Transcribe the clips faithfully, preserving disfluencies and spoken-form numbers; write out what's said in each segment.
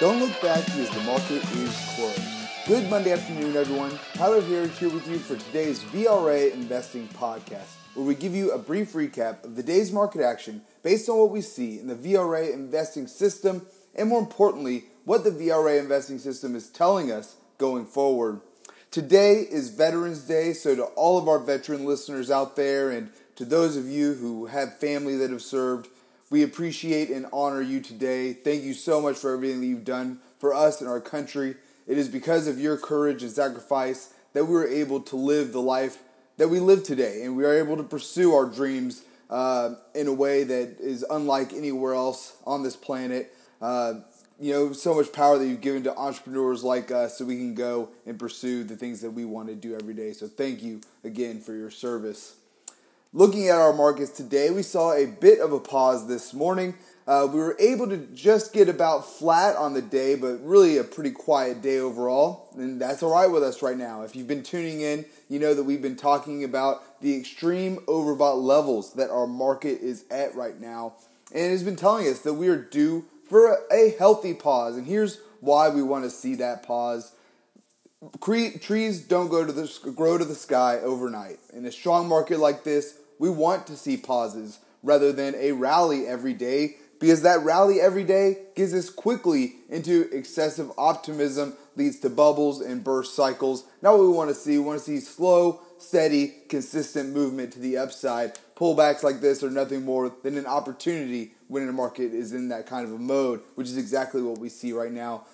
Don't look back because the market is closed. Good Monday afternoon, everyone. Tyler Herrick here with you for today's V R A Investing Podcast, where we give you a brief recap of the day's market action based on what we see in the V R A investing system, and more importantly, what the V R A investing system is telling us going forward. Today is Veterans Day, so to all of our veteran listeners out there and to those of you who have family that have served, we appreciate and honor you today. Thank you so much for everything that you've done for us and our country. It is because of your courage and sacrifice that we were able to live the life that we live today. And we are able to pursue our dreams uh, in a way that is unlike anywhere else on this planet. Uh, you know, so much power that you've given to entrepreneurs like us so we can go and pursue the things that we want to do every day. So thank you again for your service. Looking at our markets today, we saw a bit of a pause this morning. Uh, we were able to just get about flat on the day, but really a pretty quiet day overall. And that's all right with us right now. If you've been tuning in, you know that we've been talking about the extreme overbought levels that our market is at right now. And it's been telling us that we are due for a healthy pause. And here's why we want to see that pause. Trees don't go to the, grow to the sky overnight. In a strong market like this, we want to see pauses rather than a rally every day, because that rally every day gets us quickly into excessive optimism, leads to bubbles and burst cycles. Not what we want to see. We want to see slow, steady, consistent movement to the upside. Pullbacks like this are nothing more than an opportunity when the market is in that kind of a mode, which is exactly what we see right now.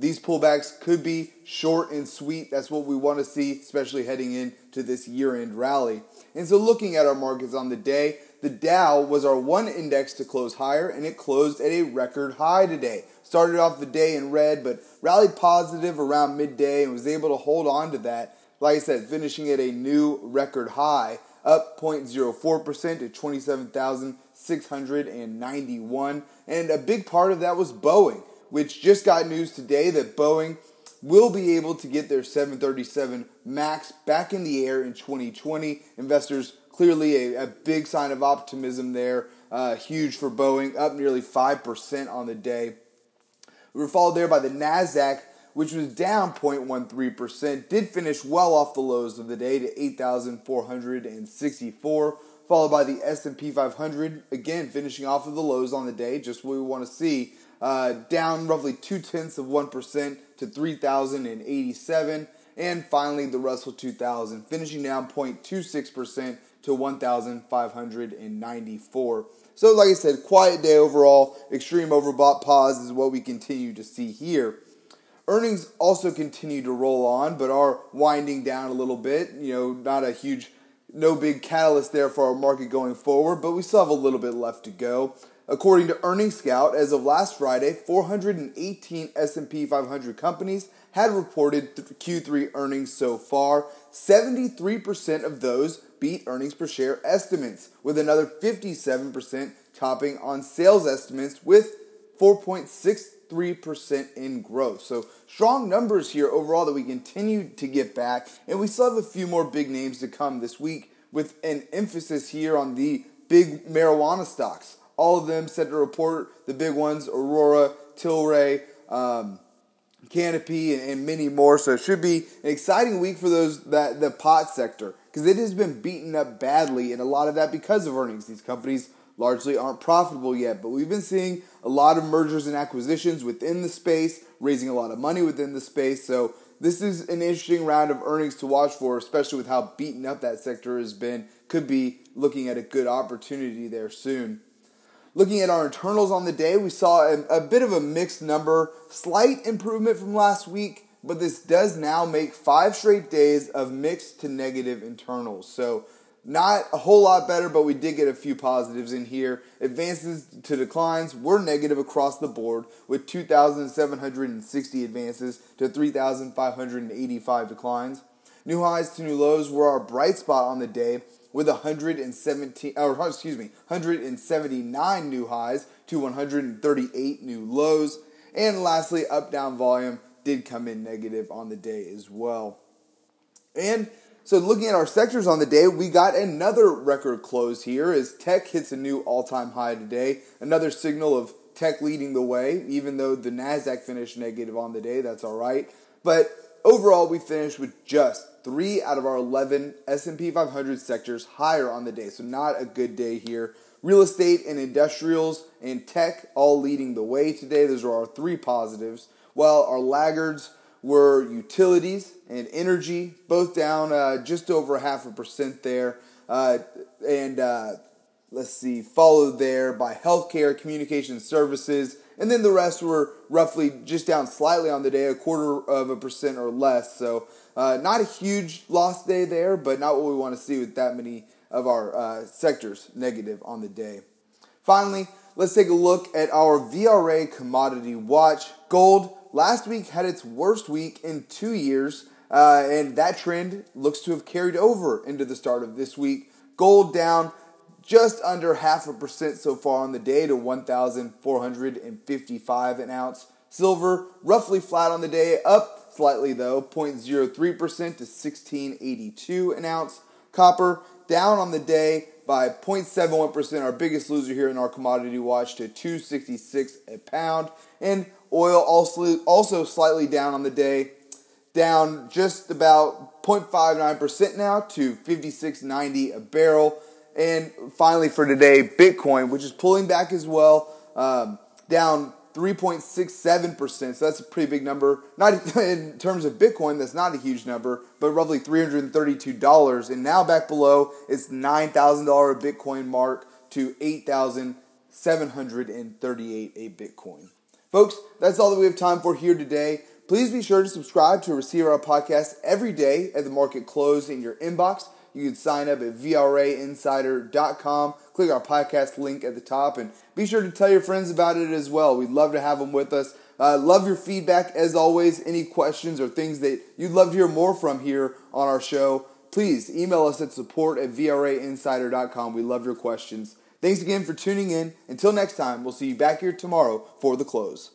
These pullbacks could be short and sweet. That's what we want to see, especially heading into this year-end rally. And so looking at our markets on the day, the Dow was our one index to close higher, and it closed at a record high today. Started off the day in red, but rallied positive around midday and was able to hold on to that. Like I said, finishing at a new record high, up zero point zero four percent to twenty-seven thousand six hundred ninety-one. And a big part of that was Boeing, which just got news today that Boeing will be able to get their seven thirty-seven MAX back in the air in twenty twenty. Investors, clearly a, a big sign of optimism there. Uh, huge for Boeing, up nearly five percent on the day. We were followed there by the NASDAQ, which was down zero point one three percent. Did finish well off the lows of the day to eight thousand four hundred sixty-four. Followed by the S and P five hundred, again finishing off of the lows on the day, just what we want to see. Uh, down roughly two tenths of one percent to three thousand eighty-seven. And finally, the Russell two thousand, finishing down zero point two six percent to one thousand five hundred ninety-four. So like I said, quiet day overall. Extreme overbought pause is what we continue to see here. Earnings also continue to roll on, but are winding down a little bit. You know, not a huge, no big catalyst there for our market going forward, but we still have a little bit left to go. According to Earnings Scout, as of last Friday, four hundred eighteen S and P five hundred companies had reported Q three earnings so far. seventy-three percent of those beat earnings per share estimates, with another fifty-seven percent topping on sales estimates with four point six three percent in growth. So strong numbers here overall that we continue to get back. And we still have a few more big names to come this week, with an emphasis here on the big marijuana stocks. All of them set to report, the big ones, Aurora, Tilray, um, Canopy, and, and many more. So it should be an exciting week for those that the pot sector, because it has been beaten up badly, and a lot of that because of earnings. These companies largely aren't profitable yet, but we've been seeing a lot of mergers and acquisitions within the space, raising a lot of money within the space. So this is an interesting round of earnings to watch for, especially with how beaten up that sector has been. Could be looking at a good opportunity there soon. Looking at our internals on the day, we saw a, a bit of a mixed number, slight improvement from last week, but this does now make five straight days of mixed to negative internals. So not a whole lot better, but we did get a few positives in here. Advances to declines were negative across the board, with two thousand seven hundred sixty advances to three thousand five hundred eighty-five declines. New highs to new lows were our bright spot on the day, with one hundred seventeen, or excuse me, one hundred seventy-nine new highs to one hundred thirty-eight new lows. And lastly, up-down volume did come in negative on the day as well. And so looking at our sectors on the day, we got another record close here as tech hits a new all-time high today. Another signal of tech leading the way, even though the NASDAQ finished negative on the day. That's all right. But overall, we finished with just three out of our eleven S and P five hundred sectors higher on the day. So not a good day here. Real estate and industrials and tech all leading the way today. Those are our three positives. While our laggards were utilities and energy, both down uh, just over half a percent there. Uh, and uh, let's see, followed there by healthcare, communication services, and then the rest were roughly just down slightly on the day, a quarter of a percent or less. So uh, not a huge loss day there, but not what we want to see with that many of our uh, sectors negative on the day. Finally, let's take a look at our V R A commodity watch. Gold last week had its worst week in two years, uh, and that trend looks to have carried over into the start of this week. Gold down just under half a percent so far on the day to one thousand four hundred fifty-five an ounce. Silver roughly flat on the day, up slightly though, zero point zero three percent to sixteen eighty-two an ounce. Copper down on the day by zero point seven one percent, our biggest loser here in our commodity watch, to two sixty-six a pound. And oil also, also slightly down on the day, down just about zero point five nine percent now to fifty-six ninety a barrel. And finally for today, Bitcoin, which is pulling back as well, um, down three point six seven percent, so that's a pretty big number. Not in terms of Bitcoin, that's not a huge number, but roughly three hundred thirty-two dollars, and now back below its nine thousand dollars Bitcoin mark to eight thousand seven hundred thirty-eight a Bitcoin. Folks, that's all that we have time for here today. Please be sure to subscribe to receive our podcast every day at the market close in your inbox. You can sign up at V R A insider dot com. Click our podcast link at the top and be sure to tell your friends about it as well. We'd love to have them with us. Uh, love your feedback as always. Any questions or things that you'd love to hear more from here on our show, please email us at support at V R A insider dot com. We love your questions. Thanks again for tuning in. Until next time, we'll see you back here tomorrow for the close.